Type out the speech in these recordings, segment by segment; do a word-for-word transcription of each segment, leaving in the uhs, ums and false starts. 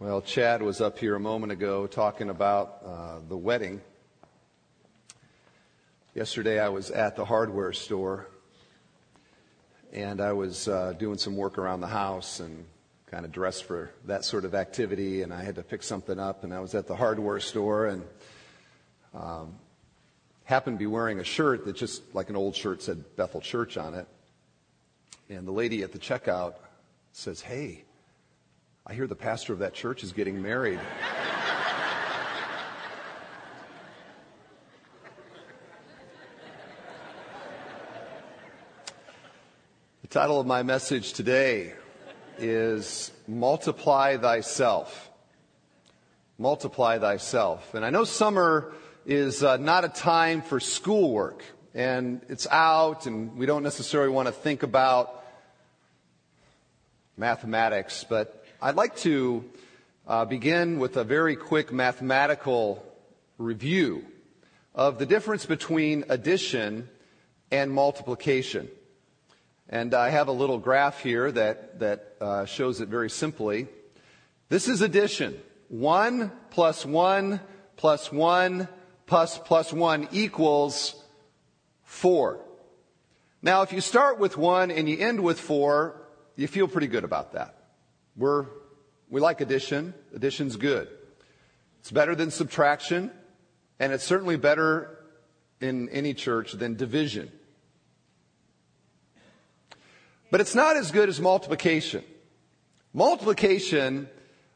Well, Chad was up here a moment ago talking about uh, the wedding. Yesterday I was at the hardware store, and I was uh, doing some work around the house and kind of dressed for that sort of activity, and I had to pick something up, and I was at the hardware store and um, happened to be wearing a shirt that just like an old shirt said Bethel Church on it. And the lady at the checkout says, "Hey, I hear the pastor of that church is getting married." The title of my message today is Multiply Thyself. Multiply Thyself. And I know summer is uh, not a time for schoolwork, and it's out, and we don't necessarily want to think about mathematics, but I'd like to uh, begin with a very quick mathematical review of the difference between addition and multiplication. And I have a little graph here that, that uh, shows it very simply. This is addition. One plus one plus one plus plus one equals four. Now, if you start with one and you end with four, you feel pretty good about that. We're, we like addition. Addition's good. It's better than subtraction, and it's certainly better in any church than division. But it's not as good as multiplication. Multiplication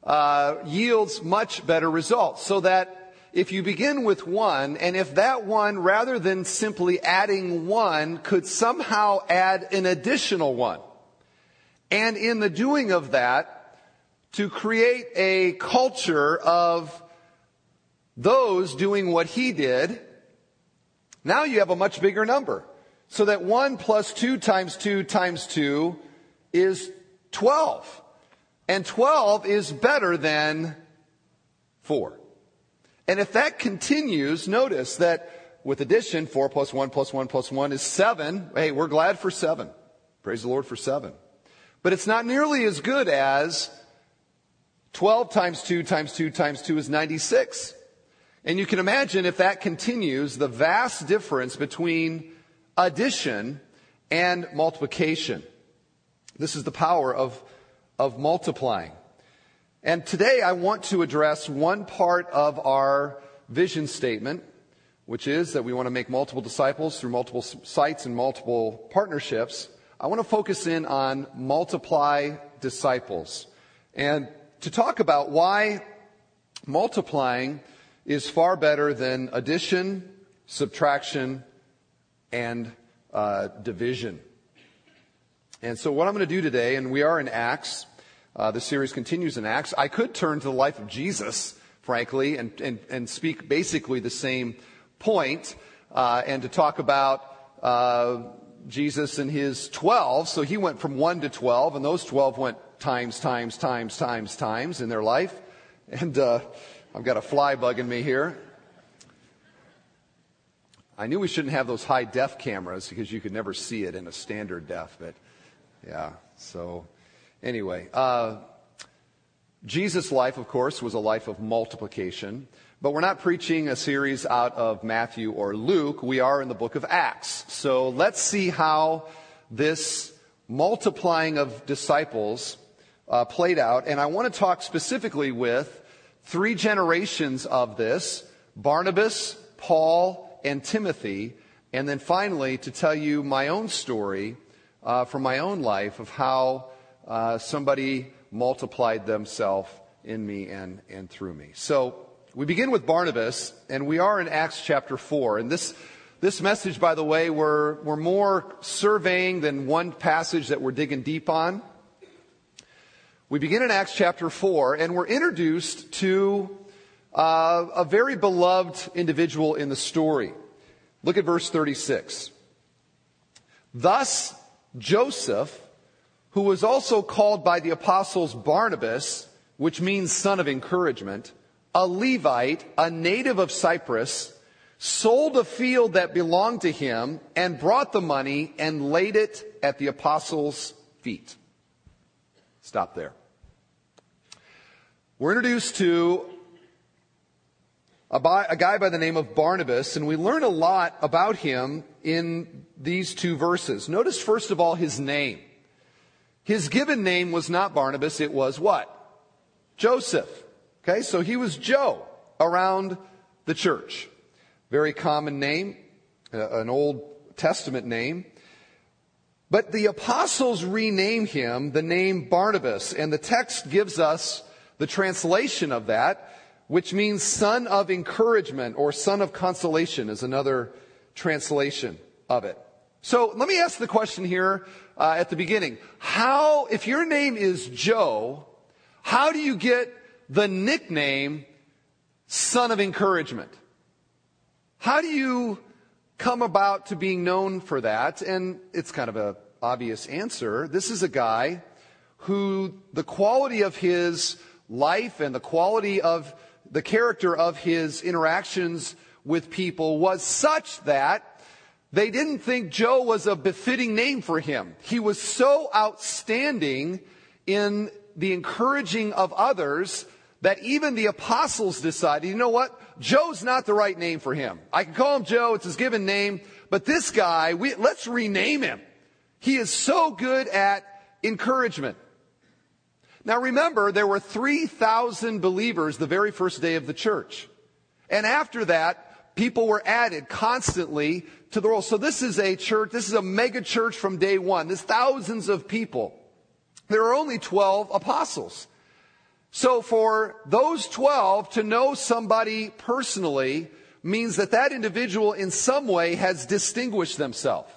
uh, yields much better results, so that if you begin with one, and if that one, rather than simply adding one, could somehow add an additional one, and in the doing of that, to create a culture of those doing what he did, now you have a much bigger number. So that one plus two times two times two is twelve. And twelve is better than four. And if that continues, notice that with addition, four plus one plus one plus one is seven. Hey, we're glad for seven. Praise the Lord for seven. But it's not nearly as good as twelve times two times two times two is ninety-six. And you can imagine if that continues, the vast difference between addition and multiplication. This is the power of, of multiplying. And today I want to address one part of our vision statement, which is that we want to make multiple disciples through multiple sites and multiple partnerships. I want to focus in on multiply disciples, and to talk about why multiplying is far better than addition, subtraction, and uh, division. And so what I'm going to do today, and we are in Acts, uh, the series continues in Acts. I could turn to the life of Jesus, frankly, and, and, and speak basically the same point, uh, and to talk about uh, Jesus and his twelve. So he went from one to twelve, and those twelve went times, times, times, times, times in their life. And uh, I've got a fly bugging me here. I knew we shouldn't have those high def cameras because you could never see it in a standard def, but yeah, so anyway. Uh, Jesus' life, of course, was a life of multiplication, but we're not preaching a series out of Matthew or Luke. We are in the book of Acts. So let's see how this multiplying of disciples uh, played out. And I want to talk specifically with three generations of this: Barnabas, Paul, and Timothy, and then finally to tell you my own story uh, from my own life of how uh, somebody multiplied themselves in me and, and through me. So we begin with Barnabas, and we are in Acts chapter four. And this this message, by the way, we're, we're more surveying than one passage that we're digging deep on. We begin in Acts chapter four, and we're introduced to Uh, a very beloved individual in the story. Look at verse thirty-six. Thus Joseph, who was also called by the apostles Barnabas, which means son of encouragement, a Levite, a native of Cyprus, sold a field that belonged to him and brought the money and laid it at the apostles' feet. Stop there. we're introduced to a, by, a guy by the name of Barnabas, and we learn a lot about him in these two verses. Notice, first of all, his name. His given name was not Barnabas, it was what? Joseph. Okay, so he was Joe around the church. Very common name, an Old Testament name. But the apostles rename him the name Barnabas, and the text gives us the translation of that, which means son of encouragement or son of consolation is another translation of it. So let me ask the question here uh, at the beginning. How, if your name is Joe, how do you get the nickname son of encouragement? How do you come about to being known for that? And it's kind of an obvious answer. This is a guy who the quality of his life and the quality of the character of his interactions with people was such that they didn't think Joe was a befitting name for him. He was so outstanding in the encouraging of others that even the apostles decided, you know what? Joe's not the right name for him. I can call him Joe. It's his given name. But this guy, we, let's rename him. He is so good at encouragement. Now remember, there were three thousand believers the very first day of the church. And after that, people were added constantly to the roll. So this is a church, this is a mega church from day one. There's thousands of people. There are only twelve apostles. So for those twelve to know somebody personally means that that individual in some way has distinguished themselves.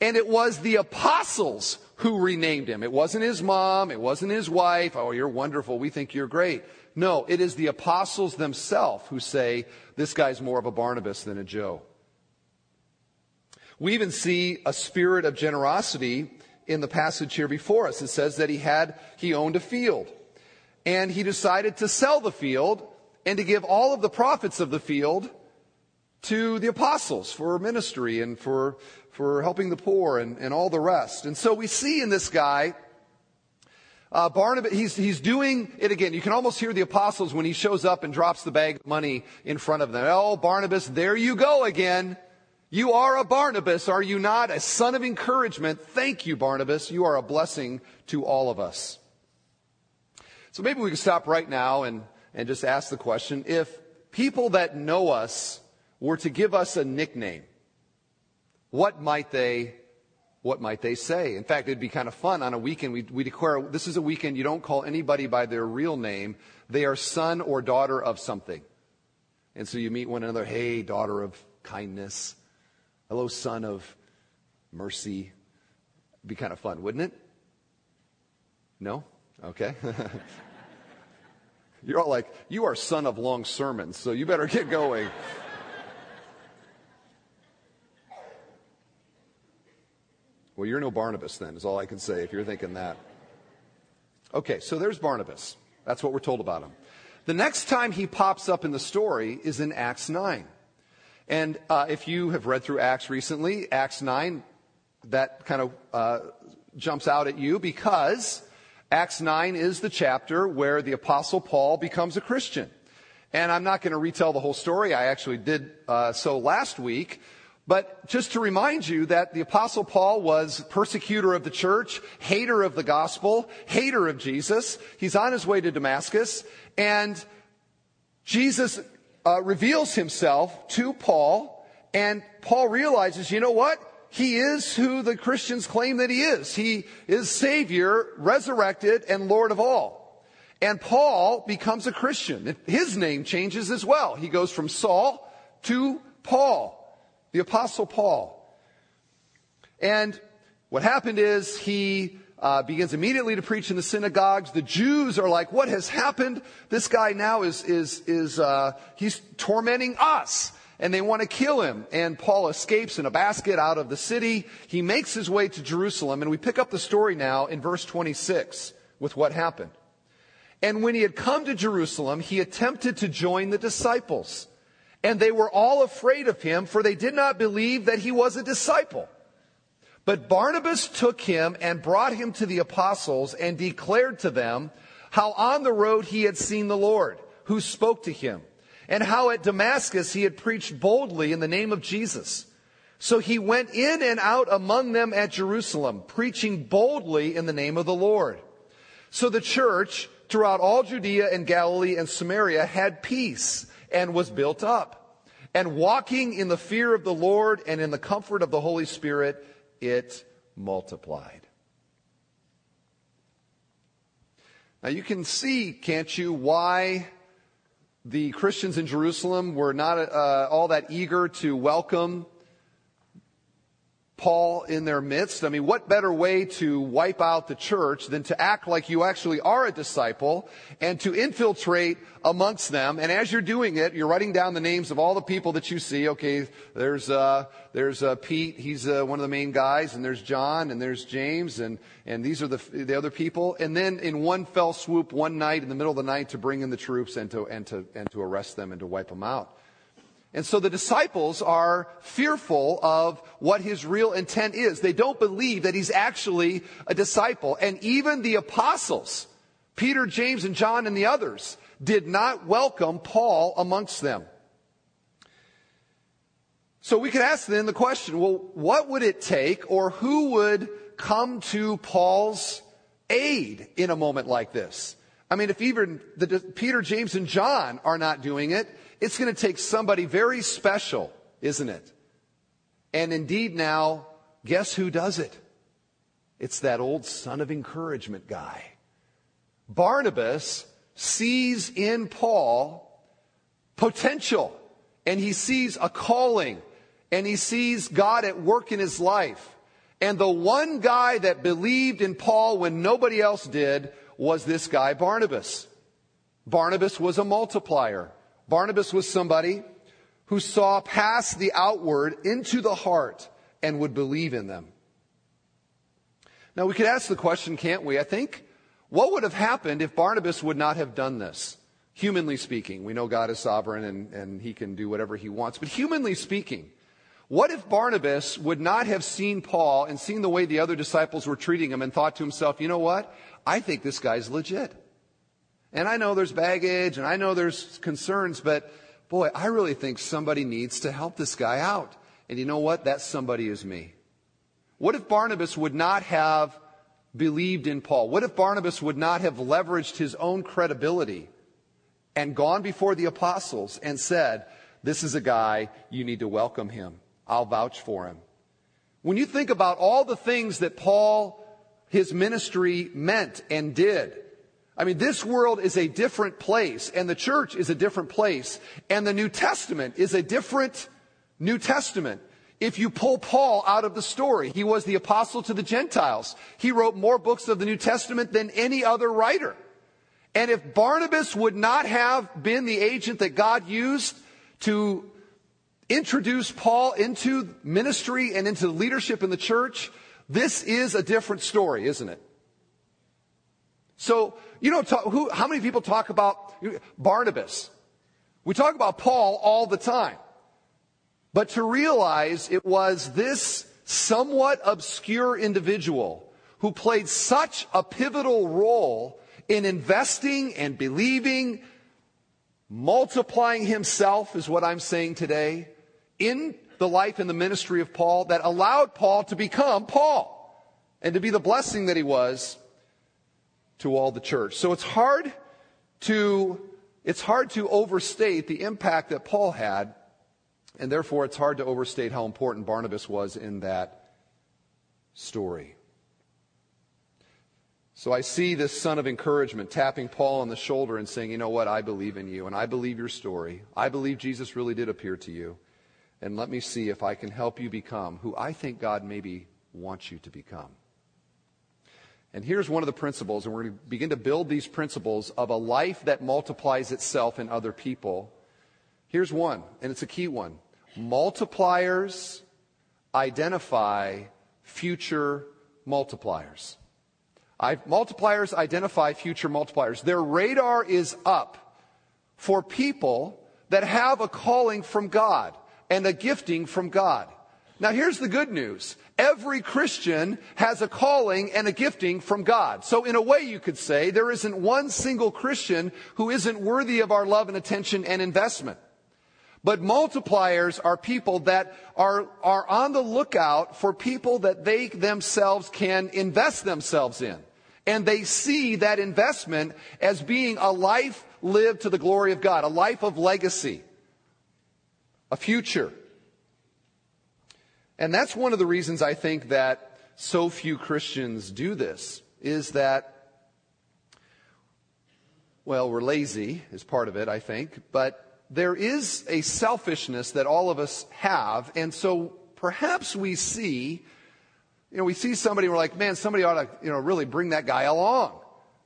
And it was the apostles who renamed him. It wasn't his mom. It wasn't his wife. Oh, you're wonderful. We think you're great. No, it is the apostles themselves who say, this guy's more of a Barnabas than a Joe. We even see a spirit of generosity in the passage here before us. It says that he had, he owned a field. And he decided to sell the field and to give all of the profits of the field to the apostles for ministry and for, for helping the poor and, and all the rest. And so we see in this guy, uh, Barnabas, he's, he's doing it again. You can almost hear the apostles when he shows up and drops the bag of money in front of them. Oh, Barnabas, there you go again. You are a Barnabas, are you not? A son of encouragement. Thank you, Barnabas. You are a blessing to all of us. So maybe we can stop right now and, and just ask the question, if people that know us were to give us a nickname, what might they, what might they say? In fact, it'd be kind of fun on a weekend. We, we declare, this is a weekend you don't call anybody by their real name. They are son or daughter of something. And so you meet one another, hey, daughter of kindness. Hello, son of mercy. It'd be kind of fun, wouldn't it? No? Okay. You're all like, you are son of long sermons, so you better get going. Well, you're no Barnabas then, is all I can say if you're thinking that. Okay, so there's Barnabas. That's what we're told about him. The next time he pops up in the story is in Acts nine. And uh, if you have read through Acts recently, Acts nine, that kind of uh, jumps out at you because Acts nine is the chapter where the Apostle Paul becomes a Christian. And I'm not going to retell the whole story. I actually did uh, so last week. But just to remind you that the Apostle Paul was persecutor of the church, hater of the gospel, hater of Jesus. He's on his way to Damascus. And Jesus uh, reveals himself to Paul. And Paul realizes, you know what? He is who the Christians claim that he is. He is Savior, resurrected, and Lord of all. And Paul becomes a Christian. His name changes as well. He goes from Saul to Paul, the Apostle Paul. And what happened is he uh, begins immediately to preach in the synagogues. The Jews are like, what has happened? This guy now is, is, is uh, he's tormenting us. And they want to kill him. And Paul escapes in a basket out of the city. He makes his way to Jerusalem. And we pick up the story now in verse twenty-six with what happened. And when he had come to Jerusalem, he attempted to join the disciples. And they were all afraid of him, for they did not believe that he was a disciple. But Barnabas took him and brought him to the apostles and declared to them, how on the road he had seen the Lord, who spoke to him, and how at Damascus he had preached boldly in the name of Jesus. So he went in and out among them at Jerusalem, preaching boldly in the name of the Lord. So the church throughout all Judea and Galilee and Samaria had peace and was built up. And walking in the fear of the Lord and in the comfort of the Holy Spirit, it multiplied. Now you can see, can't you, why the Christians in Jerusalem were not uh, all that eager to welcome Paul in their midst. I mean, what better way to wipe out the church than to act like you actually are a disciple and to infiltrate amongst them? And as you're doing it, you're writing down the names of all the people that you see. Okay, there's uh, there's uh, Pete, he's uh, one of the main guys, and there's John, and there's James, and and these are the the other people. And then in one fell swoop, one night in the middle of the night, to bring in the troops and to and to and to arrest them and to wipe them out. And so the disciples are fearful of what his real intent is. They don't believe that he's actually a disciple. And even the apostles, Peter, James, and John, and the others, did not welcome Paul amongst them. So we could ask then the question, well, what would it take, or who would come to Paul's aid in a moment like this? I mean, if even the, Peter, James, and John are not doing it, it's going to take somebody very special, isn't it? And indeed now, guess who does it? It's that old son of encouragement guy. Barnabas sees in Paul potential, and he sees a calling, and he sees God at work in his life. And the one guy that believed in Paul when nobody else did was this guy, Barnabas. Barnabas was a multiplier. Barnabas was somebody who saw past the outward into the heart and would believe in them. Now, we could ask the question, can't we? I think, what would have happened if Barnabas would not have done this? Humanly speaking, we know God is sovereign and, and he can do whatever he wants. But humanly speaking, what if Barnabas would not have seen Paul and seen the way the other disciples were treating him and thought to himself, you know what? I think this guy's legit. And I know there's baggage, and I know there's concerns, but boy, I really think somebody needs to help this guy out. And you know what? That somebody is me. What if Barnabas would not have believed in Paul? What if Barnabas would not have leveraged his own credibility and gone before the apostles and said, this is a guy, you need to welcome him. I'll vouch for him. When you think about all the things that Paul, his ministry meant and did, I mean, this world is a different place, and the church is a different place, and the New Testament is a different New Testament. If you pull Paul out of the story, he was the apostle to the Gentiles. He wrote more books of the New Testament than any other writer. And if Barnabas would not have been the agent that God used to introduce Paul into ministry and into leadership in the church, this is a different story, isn't it? So, you know, talk, who, how many people talk about Barnabas? We talk about Paul all the time. But to realize it was this somewhat obscure individual who played such a pivotal role in investing and believing, multiplying himself is what I'm saying today, in the life and the ministry of Paul, that allowed Paul to become Paul and to be the blessing that he was to all the church. So it's hard to it's hard to overstate the impact that Paul had, and therefore it's hard to overstate how important Barnabas was in that story. So I see this son of encouragement tapping Paul on the shoulder and saying, you know what, I believe in you, and I believe your story. I believe Jesus really did appear to you, and let me see if I can help you become who I think God maybe wants you to become. And here's one of the principles, and we're going to begin to build these principles of a life that multiplies itself in other people. Here's one, and it's a key one. Multipliers identify future multipliers. I, multipliers identify future multipliers. Their radar is up for people that have a calling from God and a gifting from God. Now, here's the good news. Every Christian has a calling and a gifting from God. So in a way, you could say there isn't one single Christian who isn't worthy of our love and attention and investment. But multipliers are people that are, are on the lookout for people that they themselves can invest themselves in. And they see that investment as being a life lived to the glory of God, a life of legacy, a future. And that's one of the reasons I think that so few Christians do this, is that, well, we're lazy is part of it, I think, but there is a selfishness that all of us have. And so perhaps we see, you know, we see somebody, we're like, man, somebody ought to, you know, really bring that guy along.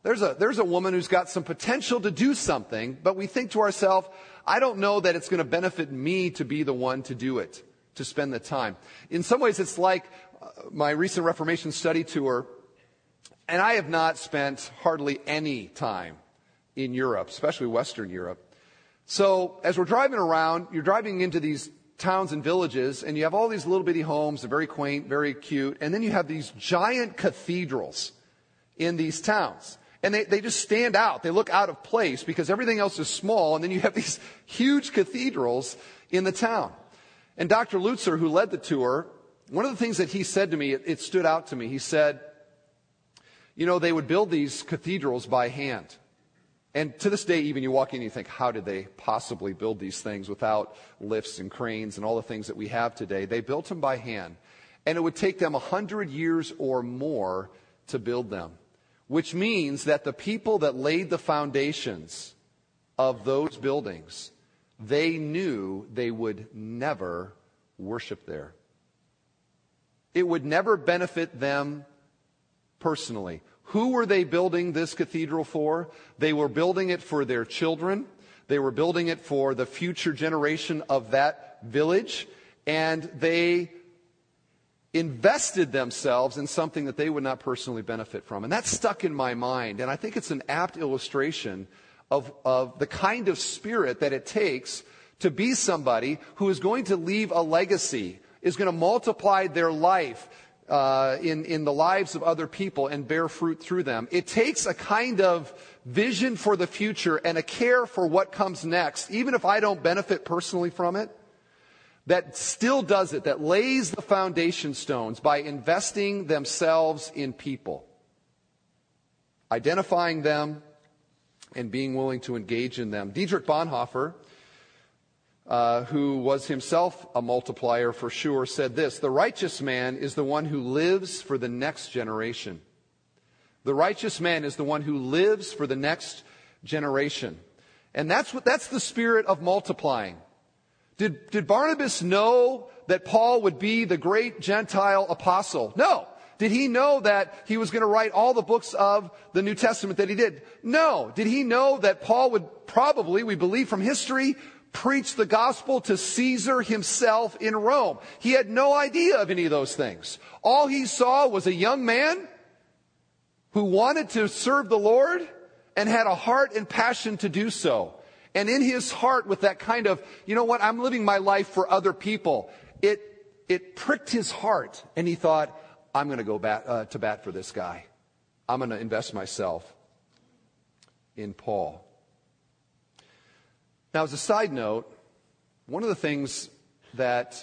There's a, there's a woman who's got some potential to do something, but we think to ourselves, I don't know that it's going to benefit me to be the one to do it, to spend the time. In some ways, it's like my recent Reformation study tour, and I have not spent hardly any time in Europe, especially Western Europe. So as we're driving around, you're driving into these towns and villages, and you have all these little bitty homes, they're very quaint, very cute, and then you have these giant cathedrals in these towns. And they, they just stand out. They look out of place because everything else is small, and then you have these huge cathedrals in the town. And Doctor Lutzer, who led the tour, one of the things that he said to me, it, it stood out to me. He said, you know, they would build these cathedrals by hand. And to this day, even you walk in and you think, how did they possibly build these things without lifts and cranes and all the things that we have today? They built them by hand. And it would take them one hundred years or more to build them, which means that the people that laid the foundations of those buildings, they knew they would never worship there. It would never benefit them personally. Who were they building this cathedral for? They were building it for their children. They were building it for the future generation of that village. And they invested themselves in something that they would not personally benefit from. And that stuck in my mind. And I think it's an apt illustration Of, of the kind of spirit that it takes to be somebody who is going to leave a legacy, is going to multiply their life uh, in, in the lives of other people and bear fruit through them. It takes a kind of vision for the future and a care for what comes next, even if I don't benefit personally from it, that still does it, that lays the foundation stones by investing themselves in people, identifying them, and being willing to engage in them. Dietrich Bonhoeffer, uh, who was himself a multiplier for sure, said this: the righteous man is the one who lives for the next generation. The righteous man is the one who lives for the next generation. And that's what, that's the spirit of multiplying. Did, did Barnabas know that Paul would be the great Gentile apostle? No. Did he know that he was going to write all the books of the New Testament that he did? No. Did he know that Paul would probably, we believe from history, preach the gospel to Caesar himself in Rome? He had no idea of any of those things. All he saw was a young man who wanted to serve the Lord and had a heart and passion to do so. And in his heart, with that kind of, you know what, I'm living my life for other people, it, it pricked his heart, and he thought, I'm going to go bat, uh, to bat for this guy. I'm going to invest myself in Paul. Now, as a side note, one of the things that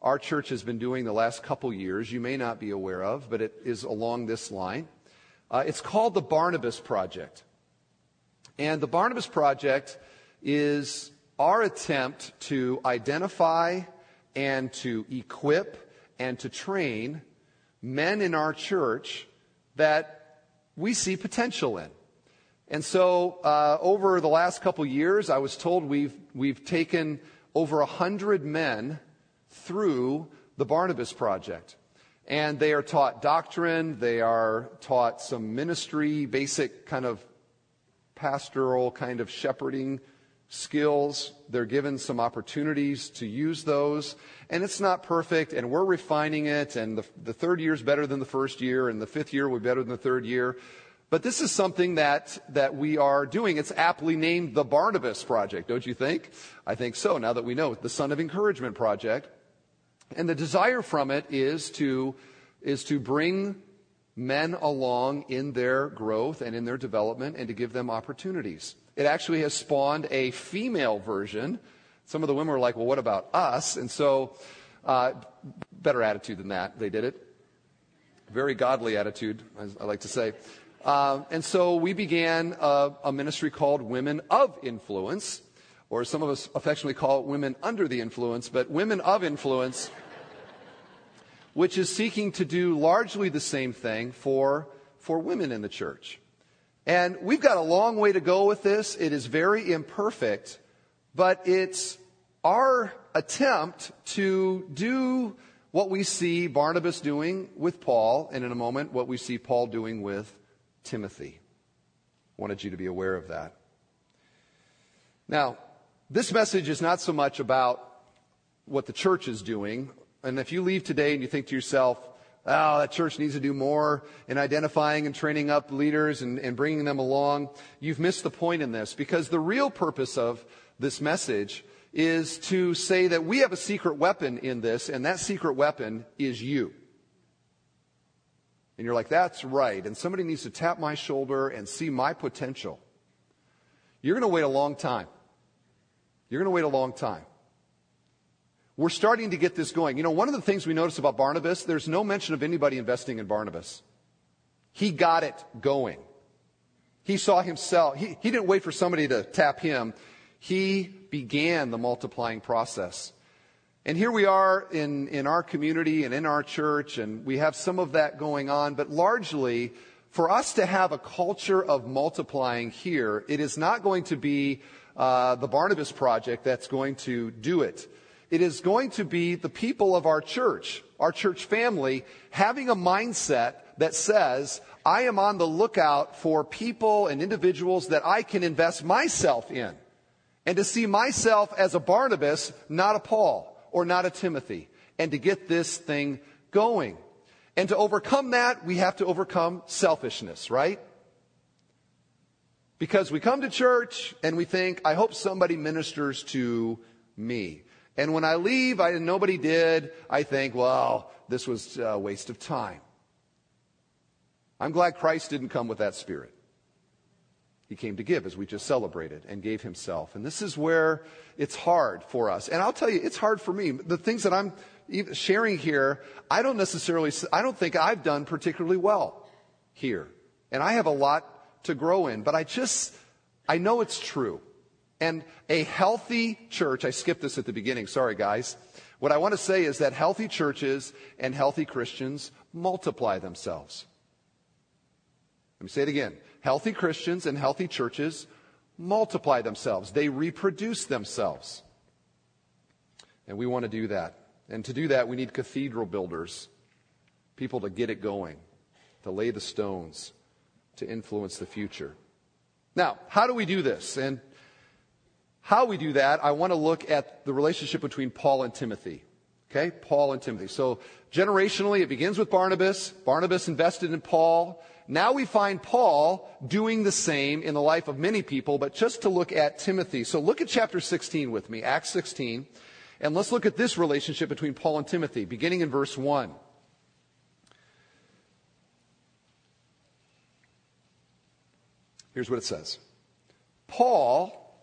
our church has been doing the last couple years, you may not be aware of, but it is along this line. Uh, it's called the Barnabas Project. And the Barnabas Project is our attempt to identify and to equip and to train men in our church that we see potential in. And so uh, over the last couple years, I was told we've we've taken over one hundred men through the Barnabas Project. And they are taught doctrine. They are taught some ministry, basic kind of pastoral kind of shepherding skills. They're given some opportunities to use those, and it's not perfect, and we're refining it, and the, the third year is better than the first year, and the fifth year will be better than the third year. But this is something that that we are doing. It's aptly named the Barnabas Project, don't you think? I think so, now that we know. The Son of Encouragement Project. And the desire from it is to, is to bring men along in their growth and in their development and to give them opportunities. It actually has spawned a female version. Some of the women were like, well, what about us? And so, uh, better attitude than that. They did it. Very godly attitude, as I like to say. Uh, and so we began a, a ministry called Women of Influence, or some of us affectionately call it Women Under the Influence, but Women of Influence, which is seeking to do largely the same thing for, for women in the church. And we've got a long way to go with this. It is very imperfect, but it's our attempt to do what we see Barnabas doing with Paul, and in a moment, what we see Paul doing with Timothy. Wanted you to be aware of that. Now, this message is not so much about what the church is doing. And if you leave today and you think to yourself, oh, that church needs to do more in identifying and training up leaders and, and bringing them along, you've missed the point in this, because the real purpose of this message is to say that we have a secret weapon in this, and that secret weapon is you. And you're like, that's right, and somebody needs to tap my shoulder and see my potential. You're going to wait a long time. You're going to wait a long time. We're starting to get this going. You know, one of the things we notice about Barnabas, there's no mention of anybody investing in Barnabas. He got it going. He saw himself. He, he didn't wait for somebody to tap him. He began the multiplying process. And here we are in, in our community and in our church, and we have some of that going on. But largely, for us to have a culture of multiplying here, it is not going to be uh, the Barnabas Project that's going to do it. It is going to be the people of our church, our church family, having a mindset that says, I am on the lookout for people and individuals that I can invest myself in, and to see myself as a Barnabas, not a Paul or not a Timothy, and to get this thing going. And to overcome that, we have to overcome selfishness, right? Because we come to church and we think, I hope somebody ministers to me. And when I leave, I, and nobody did, I think, well, this was a waste of time. I'm glad Christ didn't come with that spirit. He came to give, as we just celebrated, and gave himself. And this is where it's hard for us. And I'll tell you, it's hard for me. The things that I'm sharing here, I don't necessarily, I don't think I've done particularly well here. And I have a lot to grow in. But I just, I know it's true. And a healthy church, I skipped this at the beginning, sorry guys. What I want to say is that healthy churches and healthy Christians multiply themselves. Let me say it again. Healthy Christians and healthy churches multiply themselves. They reproduce themselves. And we want to do that. And to do that, we need cathedral builders, people to get it going, to lay the stones, to influence the future. Now, how do we do this? And how we do that, I want to look at the relationship between Paul and Timothy. Okay? Paul and Timothy. So, generationally, it begins with Barnabas. Barnabas invested in Paul. Now we find Paul doing the same in the life of many people, but just to look at Timothy. So look at chapter sixteen with me, Acts sixteen, and let's look at this relationship between Paul and Timothy, beginning in verse one. Here's what it says. Paul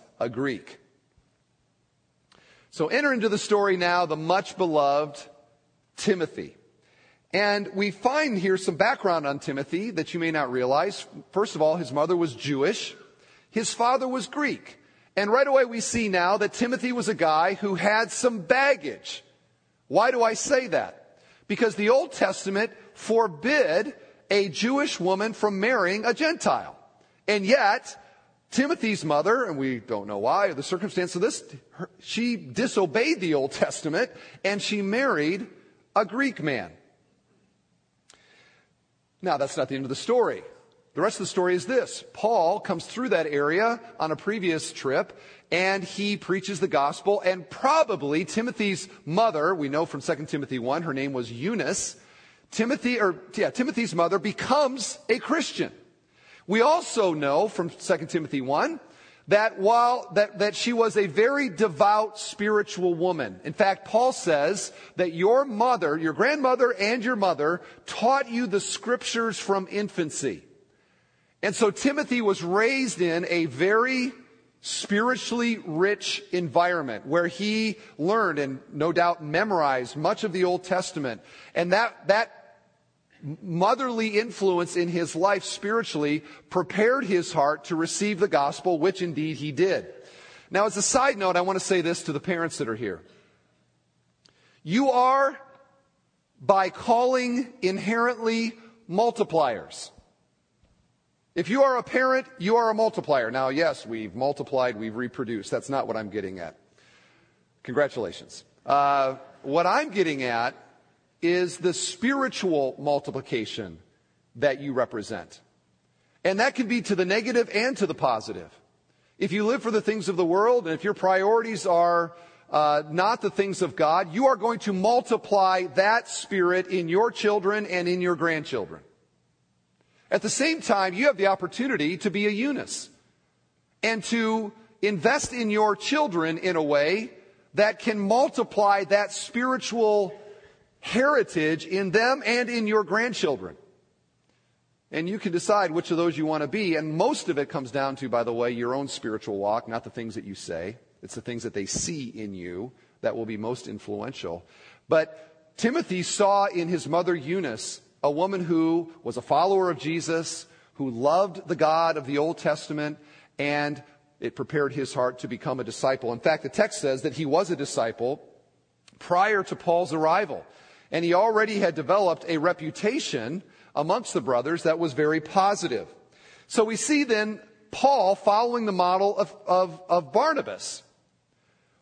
a Greek. So enter into the story now the much-beloved Timothy. And we find here some background on Timothy that you may not realize. First of all, his mother was Jewish. His father was Greek. And right away we see now that Timothy was a guy who had some baggage. Why do I say that? Because the Old Testament forbid a Jewish woman from marrying a Gentile. And yet, Timothy's mother, and we don't know why or the circumstance of this, her, she disobeyed the Old Testament and she married a Greek man. Now, that's not the end of the story. The rest of the story is this. Paul comes through that area on a previous trip, and he preaches the gospel, and probably Timothy's mother, we know from Second Timothy one, her name was Eunice, Timothy, or, yeah, Timothy's mother becomes a Christian. We also know from Second Timothy one that while that, that she was a very devout spiritual woman. In fact, Paul says that your mother, your grandmother and your mother taught you the scriptures from infancy. And so Timothy was raised in a very spiritually rich environment where he learned and no doubt memorized much of the Old Testament. And that, that motherly influence in his life spiritually prepared his heart to receive the gospel, which indeed he did. Now, as a side note, I want to say this to the parents that are here. You are, by calling, inherently multipliers. If you are a parent, you are a multiplier. Now, yes, we've multiplied, we've reproduced. That's not what I'm getting at. Congratulations. Uh, what I'm getting at is the spiritual multiplication that you represent. And that can be to the negative and to the positive. If you live for the things of the world, and if your priorities are uh, not the things of God, you are going to multiply that spirit in your children and in your grandchildren. At the same time, you have the opportunity to be a Eunice and to invest in your children in a way that can multiply that spiritual heritage in them and in your grandchildren. And you can decide which of those you want to be. And most of it comes down to, by the way, your own spiritual walk, not the things that you say. It's the things that they see in you that will be most influential. But Timothy saw in his mother Eunice a woman who was a follower of Jesus, who loved the God of the Old Testament, and it prepared his heart to become a disciple. In fact, the text says that he was a disciple prior to Paul's arrival, and he already had developed a reputation amongst the brothers that was very positive. So we see then Paul following the model of, of, of Barnabas.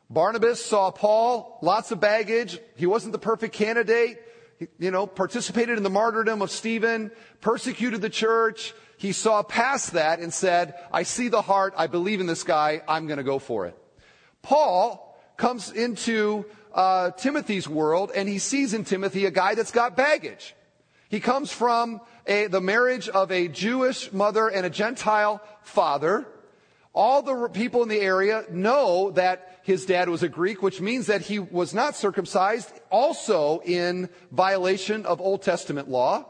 Barnabas saw Paul, lots of baggage. He wasn't the perfect candidate. You know, participated in the martyrdom of Stephen, persecuted the church. He saw past that and said, I see the heart. I believe in this guy. I'm going to go for it. Paul comes into uh, Timothy's world, and he sees in Timothy a guy that's got baggage. He comes from a, the marriage of a Jewish mother and a Gentile father. All the people in the area know that his dad was a Greek, which means that he was not circumcised, also in violation of Old Testament law.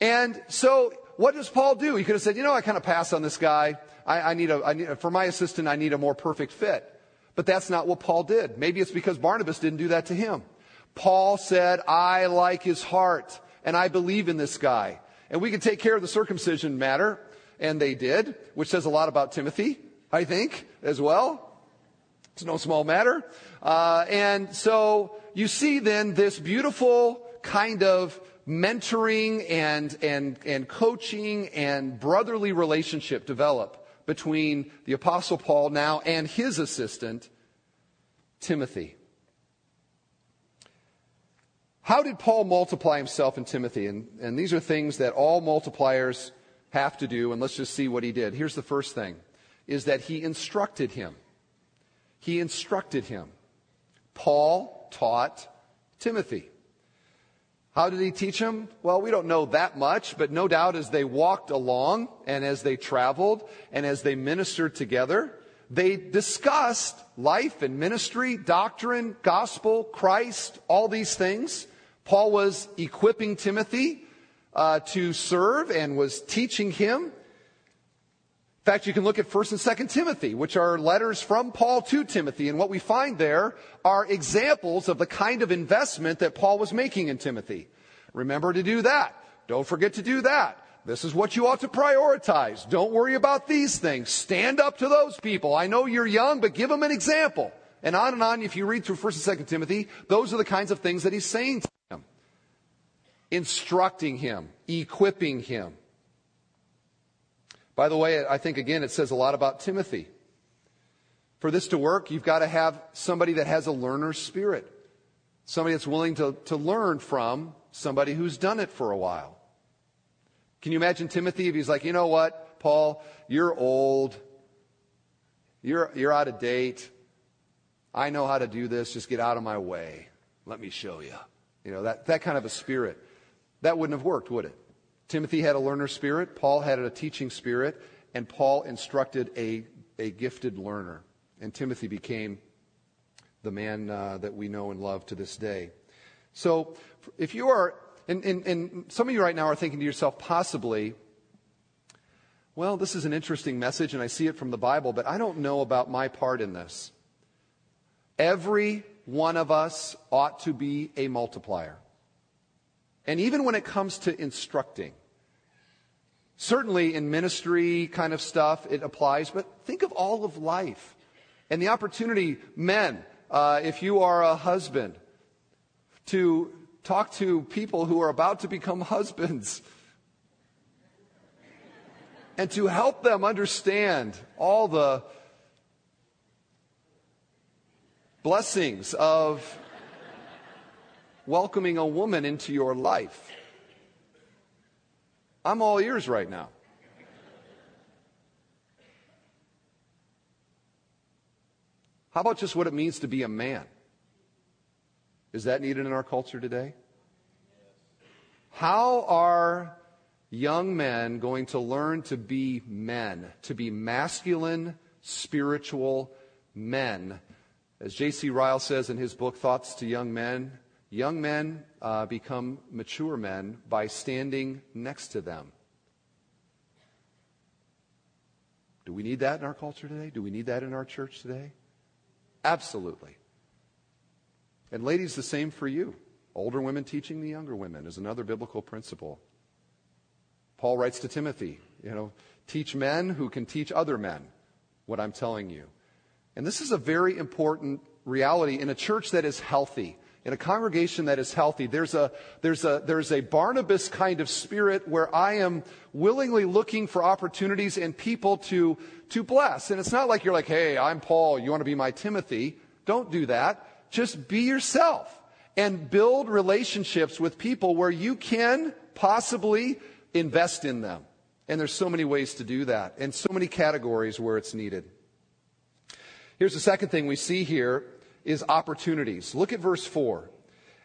And so what does Paul do? He could have said, you know, I kind of pass on this guy. I, I need a, I need a, for my assistant, I need a more perfect fit. But that's not what Paul did. Maybe it's because Barnabas didn't do that to him. Paul said, I like his heart, and I believe in this guy. And we can take care of the circumcision matter. And they did, which says a lot about Timothy, I think, as well. It's no small matter. Uh, and so you see then this beautiful kind of mentoring and, and, and coaching and brotherly relationship develop between the Apostle Paul now and his assistant, Timothy. How did Paul multiply himself in Timothy? And, and these are things that all multipliers have to do, and let's just see what he did. Here's the first thing, is that he instructed him. He instructed him. Paul taught Timothy. How did he teach him? Well, we don't know that much, but no doubt as they walked along and as they traveled and as they ministered together, they discussed life and ministry, doctrine, gospel, Christ, all these things. Paul was equipping Timothy Uh, to serve and was teaching him. In fact, you can look at First and Second Timothy, which are letters from Paul to Timothy. And what we find there are examples of the kind of investment that Paul was making in Timothy. Remember to do that. Don't forget to do that. This is what you ought to prioritize. Don't worry about these things. Stand up to those people. I know you're young, but give them an example. And on and on, if you read through First and Second Timothy, those are the kinds of things that he's saying to him. Instructing him, equipping him. By the way, I think, again, it says a lot about Timothy. For this to work, you've got to have somebody that has a learner's spirit. Somebody that's willing to, to learn from somebody who's done it for a while. Can you imagine Timothy if he's like, you know what, Paul, you're old. You're, you're out of date. I know how to do this. Just get out of my way. Let me show you. You know, that, that kind of a spirit. That wouldn't have worked, would it? Timothy had a learner spirit. Paul had a teaching spirit. And Paul instructed a, a gifted learner. And Timothy became the man uh, that we know and love to this day. So if you are, and, and, and some of you right now are thinking to yourself, possibly, well, this is an interesting message, and I see it from the Bible, but I don't know about my part in this. Every one of us ought to be a multiplier. And even when it comes to instructing, certainly in ministry kind of stuff, it applies, but think of all of life. And the opportunity, men, uh, if you are a husband, to talk to people who are about to become husbands and to help them understand all the blessings of welcoming a woman into your life. I'm all ears right now. How about just what it means to be a man? Is that needed in our culture today? How are young men going to learn to be men, to be masculine, spiritual men? As J C Ryle says in his book, Thoughts to Young Men, young men uh, become mature men by standing next to them. Do we need that in our culture today? Do we need that in our church today? Absolutely. And ladies, the same for you. Older women teaching the younger women is another biblical principle. Paul writes to Timothy, you know, teach men who can teach other men what I'm telling you. And this is a very important reality in a church that is healthy, in a congregation that is healthy. There's a, there's a, there's a Barnabas kind of spirit where I am willingly looking for opportunities and people to, to bless. And it's not like you're like, hey, I'm Paul, you want to be my Timothy. Don't do that. Just be yourself and build relationships with people where you can possibly invest in them. And there's so many ways to do that and so many categories where it's needed. Here's the second thing we see here is opportunities. Look at verse four.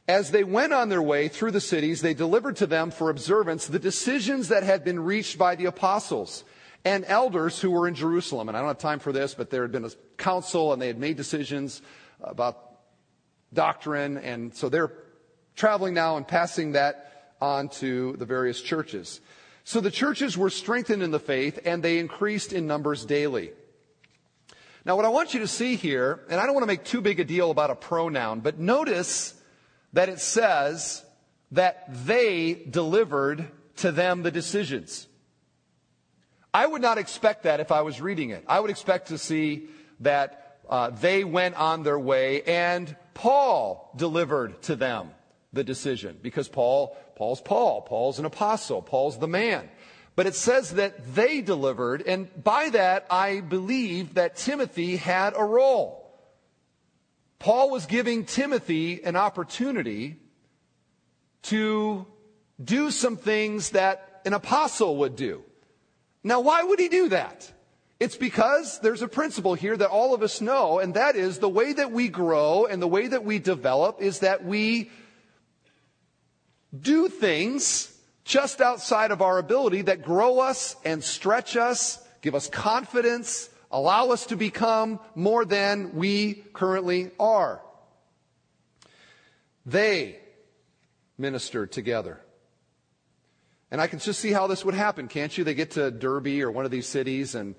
As they went on their way through the cities, they delivered to them for observance the decisions that had been reached by the apostles and elders who were in Jerusalem. And I don't have time for this, but there had been a council and they had made decisions about doctrine, and so they're traveling now and passing that on to the various churches. So the churches were strengthened in the faith, and they increased in numbers daily. Now, what I want you to see here, and I don't want to make too big a deal about a pronoun, but notice that it says that they delivered to them the decisions. I would not expect that if I was reading it. I would expect to see that uh, they went on their way and Paul delivered to them the decision, because Paul, Paul's Paul, Paul's an apostle, Paul's the man. But it says that they delivered, and by that I believe that Timothy had a role. Paul was giving Timothy an opportunity to do some things that an apostle would do. Now, why would he do that? It's because there's a principle here that all of us know, and that is the way that we grow and the way that we develop is that we do things just outside of our ability that grow us and stretch us, give us confidence, allow us to become more than we currently are. They ministered together. And I can just see how this would happen, can't you? They get to Derbe or one of these cities, and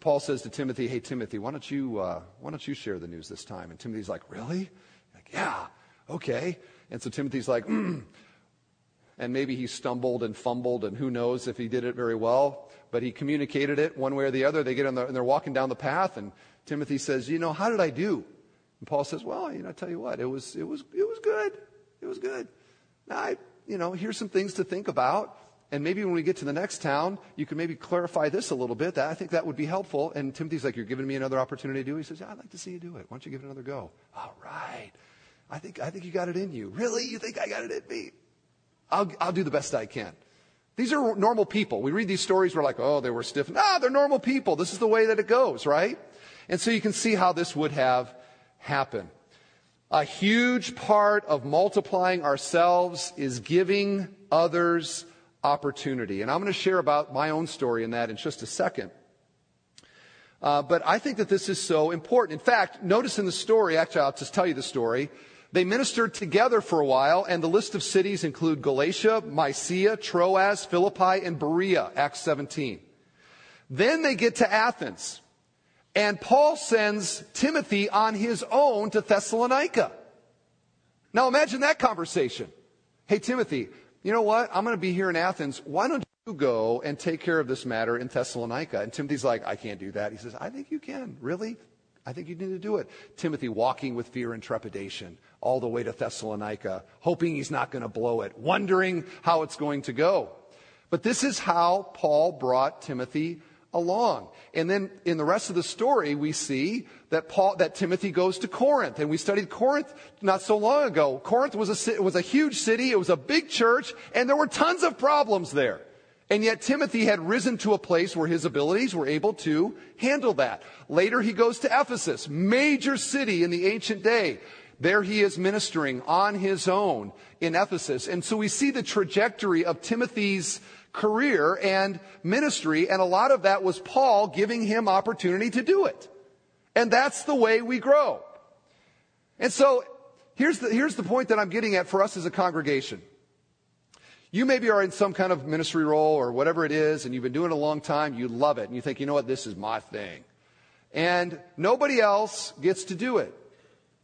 Paul says to Timothy, hey, Timothy, why don't you uh, why don't you share the news this time? And Timothy's like, really? Like, yeah, okay. And so Timothy's like, mm. And maybe he stumbled and fumbled, and who knows if he did it very well, but he communicated it one way or the other. They get on the, and they're walking down the path, and Timothy says, you know, how did I do? And Paul says, well, you know, I tell you what, it was it was it was good, it was good. Now, I, you know, here's some things to think about. And maybe when we get to the next town, you can maybe clarify this a little bit. That, I think that would be helpful. And Timothy's like, you're giving me another opportunity to do it? He says, yeah, I'd like to see you do it. Why don't you give it another go? All right. I think I think you got it in you. Really? You think I got it in me? I'll I'll do the best I can. These are normal people. We read these stories. We're like, oh, they were stiff. No, they're normal people. This is the way that it goes, right? And so you can see how this would have happened. A huge part of multiplying ourselves is giving others opportunity. And I'm going to share about my own story in that in just a second. Uh, but I think that this is so important. In fact, notice in the story, actually I'll just tell you the story. They ministered together for a while, and the list of cities include Galatia, Mysia, Troas, Philippi, and Berea, Acts seventeen. Then they get to Athens, and Paul sends Timothy on his own to Thessalonica. Now imagine that conversation. Hey, Timothy, you know what? I'm going to be here in Athens. Why don't you go and take care of this matter in Thessalonica? And Timothy's like, I can't do that. He says, I think you can. Really? I think you need to do it. Timothy walking with fear and trepidation all the way to Thessalonica, hoping he's not going to blow it, wondering how it's going to go. But this is how Paul brought Timothy along. And then in the rest of the story, we see that Paul, that Timothy goes to Corinth. And we studied Corinth not so long ago. Corinth was a, was a huge city. It was a big church. And there were tons of problems there. And yet Timothy had risen to a place where his abilities were able to handle that. Later, he goes to Ephesus, major city in the ancient day. There he is ministering on his own in Ephesus. And so we see the trajectory of Timothy's career and ministry, and a lot of that was Paul giving him opportunity to do it. And that's the way we grow. And so here's the, here's the point that I'm getting at for us as a congregation. You maybe are in some kind of ministry role or whatever it is, and you've been doing it a long time, you love it, and you think, you know what, this is my thing. And nobody else gets to do it.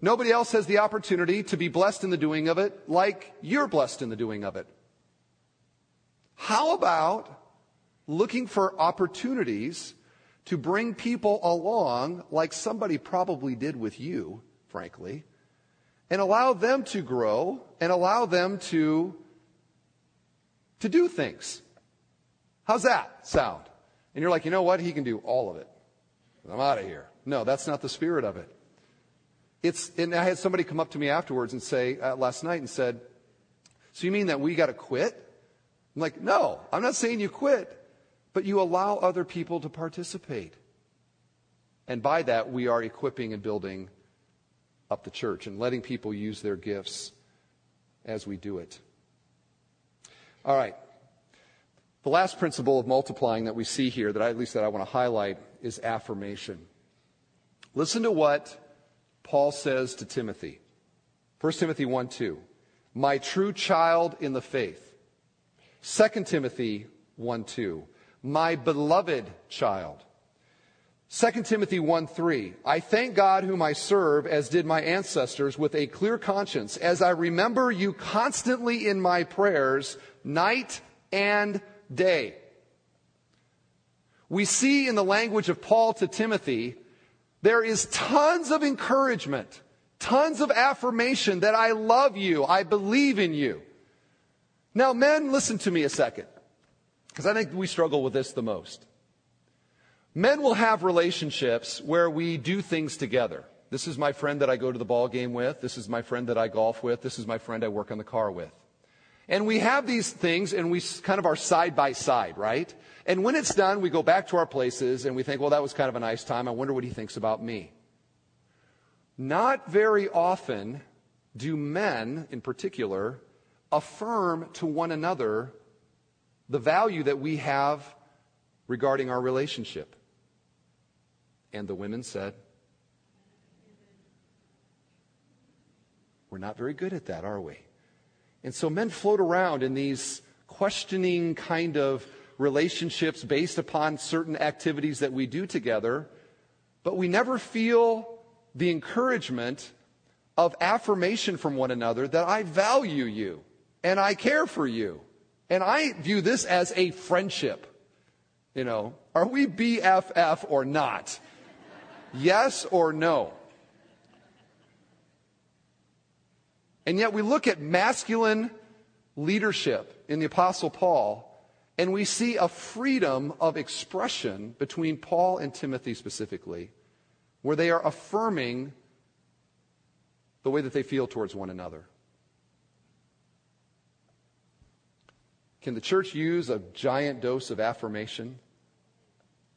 Nobody else has the opportunity to be blessed in the doing of it like you're blessed in the doing of it. How about looking for opportunities to bring people along like somebody probably did with you, frankly, and allow them to grow and allow them to, to do things? How's that sound? And you're like, you know what? He can do all of it. I'm out of here. No, that's not the spirit of it. It's, and I had somebody come up to me afterwards and say, uh, last night and said, so you mean that we got to quit? I'm like, no, I'm not saying you quit, but you allow other people to participate. And by that, we are equipping and building up the church and letting people use their gifts as we do it. All right. The last principle of multiplying that we see here, that I, at least that I want to highlight, is affirmation. Listen to what Paul says to Timothy. First Timothy one two, my true child in the faith. Second Timothy one two, my beloved child. Second Timothy one three, I thank God whom I serve, as did my ancestors, with a clear conscience, as I remember you constantly in my prayers, night and day. We see in the language of Paul to Timothy, there is tons of encouragement, tons of affirmation that I love you, I believe in you. Now, men, listen to me a second, because I think we struggle with this the most. Men will have relationships where we do things together. This is my friend that I go to the ball game with. This is my friend that I golf with. This is my friend I work on the car with. And we have these things, and we kind of are side by side, right? And when it's done, we go back to our places, and we think, well, that was kind of a nice time. I wonder what he thinks about me. Not very often do men, in particular, affirm to one another the value that we have regarding our relationship. And the women said, we're not very good at that, are we? And so men float around in these questioning kind of relationships based upon certain activities that we do together, but we never feel the encouragement of affirmation from one another that I value you. And I care for you. And I view this as a friendship. You know, are we B F F or not? Yes or no? And yet we look at masculine leadership in the Apostle Paul, And we see a freedom of expression between Paul and Timothy specifically, where they are affirming the way that they feel towards one another. Can the church use a giant dose of affirmation?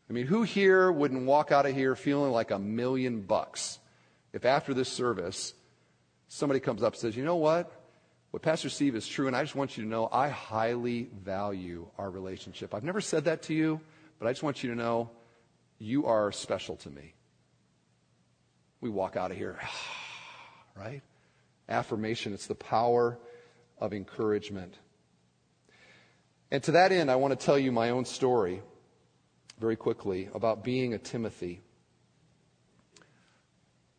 I mean, who here wouldn't walk out of here feeling like a million bucks if after this service somebody comes up and says, you know what? What Pastor Steve is true, and I just want you to know I highly value our relationship. I've never said that to you, but I just want you to know you are special to me. We walk out of here, right? Affirmation, it's the power of encouragement. And to that end, I want to tell you my own story very quickly about being a Timothy.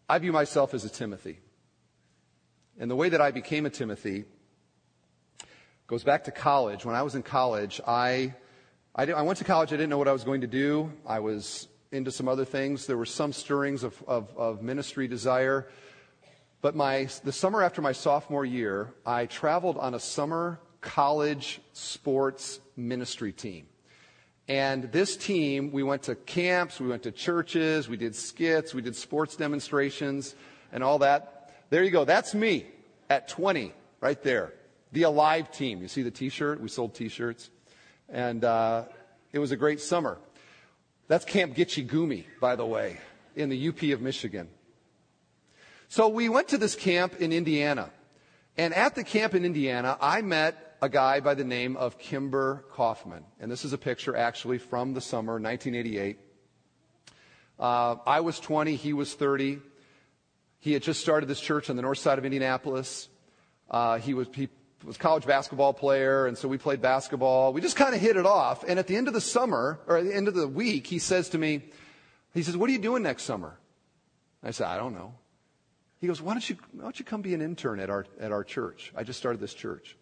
I view myself as a Timothy. And the way that I became a Timothy goes back to college. When I was in college, I, I, did, I went to college. I didn't know what I was going to do. I was into some other things. There were some stirrings of, of, of ministry desire. But my the summer after my sophomore year, I traveled on a summer college sports ministry team. And this team, we went to camps, we went to churches, we did skits, we did sports demonstrations and all that. There you go. That's me at twenty, right there. The Alive team. You see the t-shirt? We sold t-shirts. And uh, it was a great summer. That's Camp Gitche Gumee, by the way, in the U P of Michigan. So we went to this camp in Indiana. And at the camp in Indiana, I met a guy by the name of Kimber Kaufman. And this is a picture, actually, from the summer, nineteen eighty-eight. Uh, I was twenty. He was thirty. He had just started this church on the north side of Indianapolis. Uh, he was he was a college basketball player, and so we played basketball. We just kind of hit it off. And at the end of the summer, or at the end of the week, he says to me, he says, what are you doing next summer? I said, I don't know. He goes, why don't you why don't you come be an intern at our at our church? I just started this church.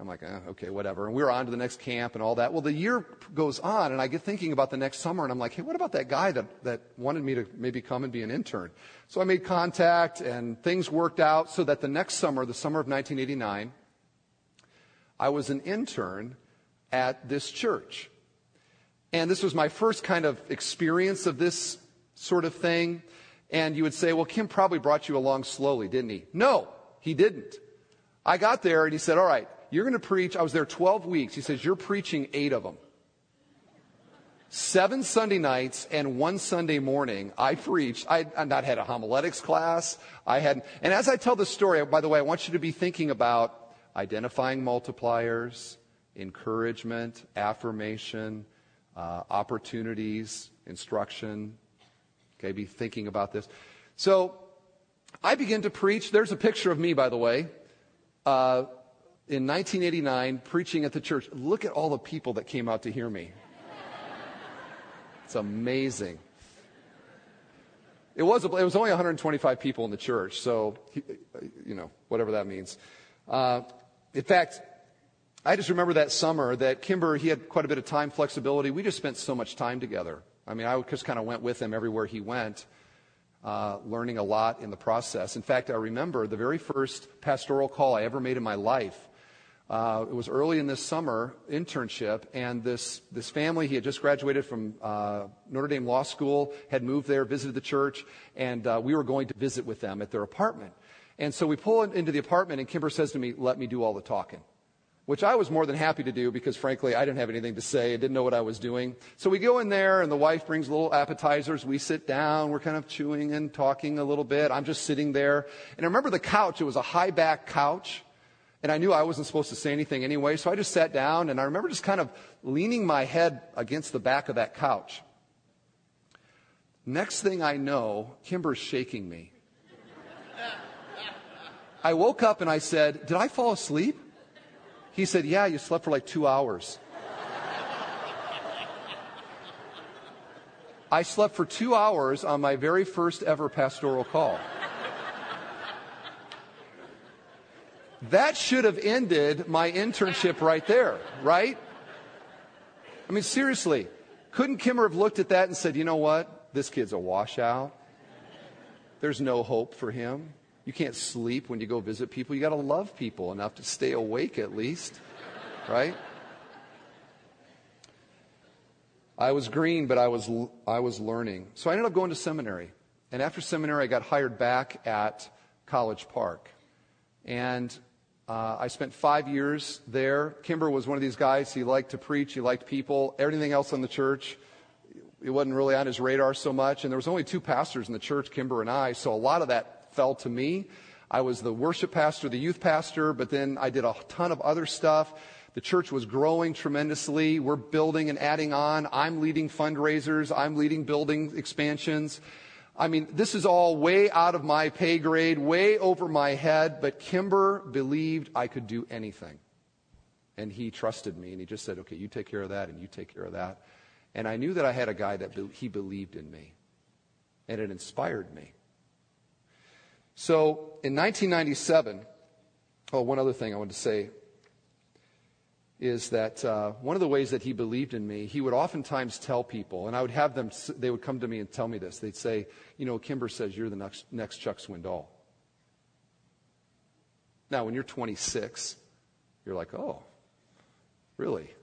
I'm like, eh, okay, whatever. And we were on to the next camp and all that. Well, the year goes on, and I get thinking about the next summer, and I'm like, hey, what about that guy that, that wanted me to maybe come and be an intern? So I made contact, and things worked out so that the next summer, the summer of nineteen eighty-nine, I was an intern at this church. And this was my first kind of experience of this sort of thing. And you would say, well, Kim probably brought you along slowly, didn't he? No, he didn't. I got there and he said, all right, you're going to preach. I was there twelve weeks. He says, you're preaching eight of them. Seven Sunday nights and one Sunday morning, I preached. I had not had a homiletics class. I hadn't. And as I tell this story, by the way, I want you to be thinking about identifying multipliers, encouragement, affirmation, uh, opportunities, instruction. Okay, be thinking about this. So I begin to preach. There's a picture of me, by the way, uh, in nineteen eighty-nine, preaching at the church. Look at all the people that came out to hear me. It's amazing. It was a, it was only one hundred twenty-five people in the church, so, you know, whatever that means. Uh, in fact, I just remember that summer that Kimber, he had quite a bit of time flexibility. We just spent so much time together. I mean, I just kind of went with him everywhere he went, uh, learning a lot in the process. In fact, I remember the very first pastoral call I ever made in my life. Uh, it was early in this summer internship, and this, this family, he had just graduated from uh, Notre Dame Law School, had moved there, visited the church, and uh, we were going to visit with them at their apartment. And so we pull into the apartment, and Kimber says to me, let me do all the talking. Which I was more than happy to do because, frankly, I didn't have anything to say. I didn't know what I was doing. So we go in there, and the wife brings little appetizers. We sit down. We're kind of chewing and talking a little bit. I'm just sitting there. And I remember the couch. It was a high-back couch, and I knew I wasn't supposed to say anything anyway. So I just sat down, and I remember just kind of leaning my head against the back of that couch. Next thing I know, Kimber's shaking me. I woke up, and I said, did I fall asleep? He said, yeah, you slept for like two hours. I slept for two hours on my very first ever pastoral call. That should have ended my internship right there, right? I mean, seriously, couldn't Kimmer have looked at that and said, you know what? This kid's a washout. There's no hope for him. You can't sleep when you go visit people. You got to love people enough to stay awake at least, right? I was green, but I was I was learning. So I ended up going to seminary. And after seminary, I got hired back at College Park. And uh, I spent five years there. Kimber was one of these guys. He liked to preach. He liked people. Everything else in the church, it wasn't really on his radar so much. And there was only two pastors in the church, Kimber and I. So a lot of that fell to me. I was the worship pastor, the youth pastor, but then I did a ton of other stuff. The church was growing tremendously. We're building and adding on. I'm leading fundraisers. I'm leading building expansions. I mean, this is all way out of my pay grade, way over my head, but Kimber believed I could do anything. And he trusted me, and he just said, okay, you take care of that, and you take care of that. And I knew that I had a guy that be- he believed in me, and it inspired me. So in nineteen ninety-seven, oh, one other thing I wanted to say is that uh, one of the ways that he believed in me, he would oftentimes tell people, and I would have them, they would come to me and tell me this. They'd say, you know, Kimber says you're the next, next Chuck Swindoll. Now, when you're twenty-six, you're like, oh, really?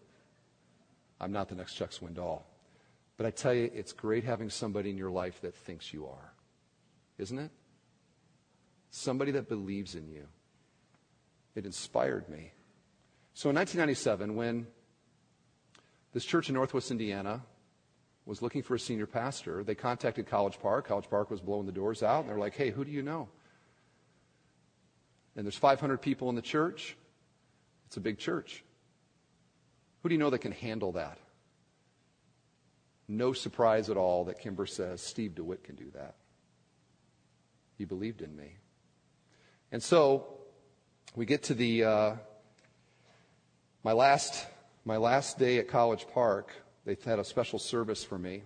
I'm not the next Chuck Swindoll. But I tell you, it's great having somebody in your life that thinks you are, isn't it? Somebody that believes in you. It inspired me. So in nineteen ninety-seven, when this church in Northwest Indiana was looking for a senior pastor, they contacted College Park. College Park was blowing the doors out, and they're like, hey, who do you know? And there's five hundred people in the church. It's a big church. Who do you know that can handle that? No surprise at all that Kimber says, Steve DeWitt can do that. He believed in me. And so we get to the... Uh, My last my last day at College Park, they had a special service for me.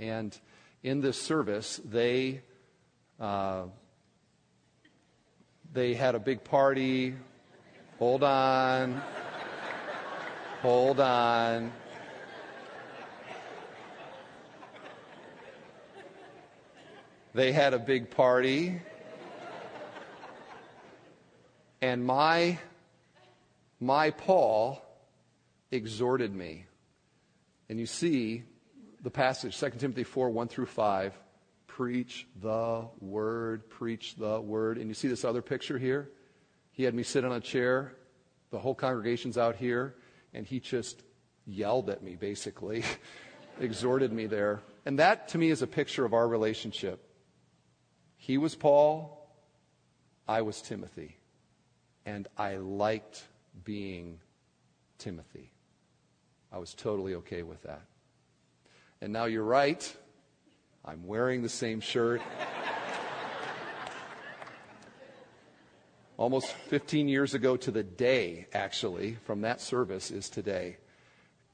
And in this service, they uh, they had a big party. Hold on. Hold on. They had a big party. And my... My Paul exhorted me. And you see the passage, Second Timothy four, one through five, preach the word, preach the word. And you see this other picture here? He had me sit on a chair, the whole congregation's out here, and he just yelled at me, basically, exhorted me there. And that, to me, is a picture of our relationship. He was Paul, I was Timothy, and I liked being Timothy. I was totally okay with that. And now you're right. I'm wearing the same shirt. Almost fifteen years ago to the day, actually, from that service is today.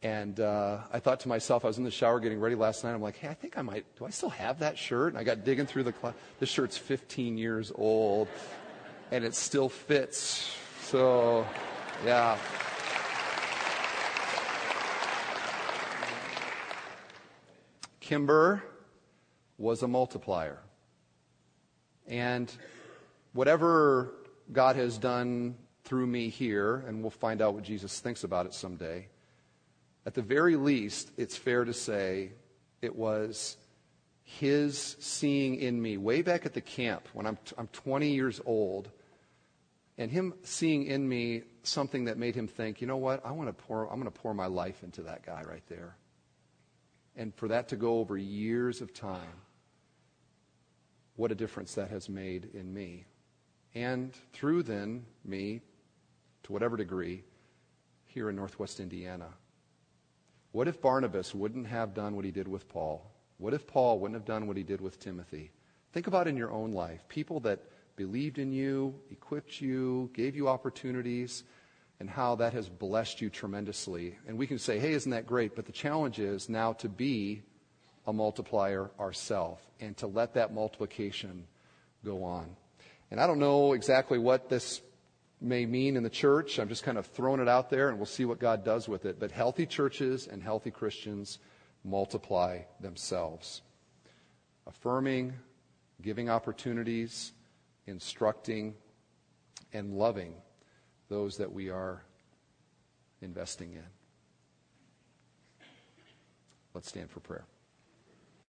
And uh, I thought to myself, I was in the shower getting ready last night. I'm like, hey, I think I might, do I still have that shirt? And I got digging through the closet. This shirt's fifteen years old, and it still fits. So, yeah. Kimber was a multiplier. And whatever God has done through me here, and we'll find out what Jesus thinks about it someday, at the very least, it's fair to say it was his seeing in me way back at the camp when I'm, I'm twenty years old, and him seeing in me something that made him think, you know what, I want to pour, I'm going to pour my life into that guy right there. And for that to go over years of time, what a difference that has made in me. And through then, me, to whatever degree, here in Northwest Indiana. What if Barnabas wouldn't have done what he did with Paul? What if Paul wouldn't have done what he did with Timothy? Think about in your own life, people that believed in you, equipped you, gave you opportunities, and how that has blessed you tremendously. And we can say, hey, isn't that great? But the challenge is now to be a multiplier ourselves and to let that multiplication go on. And I don't know exactly what this may mean in the church. I'm just kind of throwing it out there, and we'll see what God does with it. But healthy churches and healthy Christians multiply themselves. Affirming, giving opportunities, instructing, and loving those that we are investing in. Let's stand for prayer.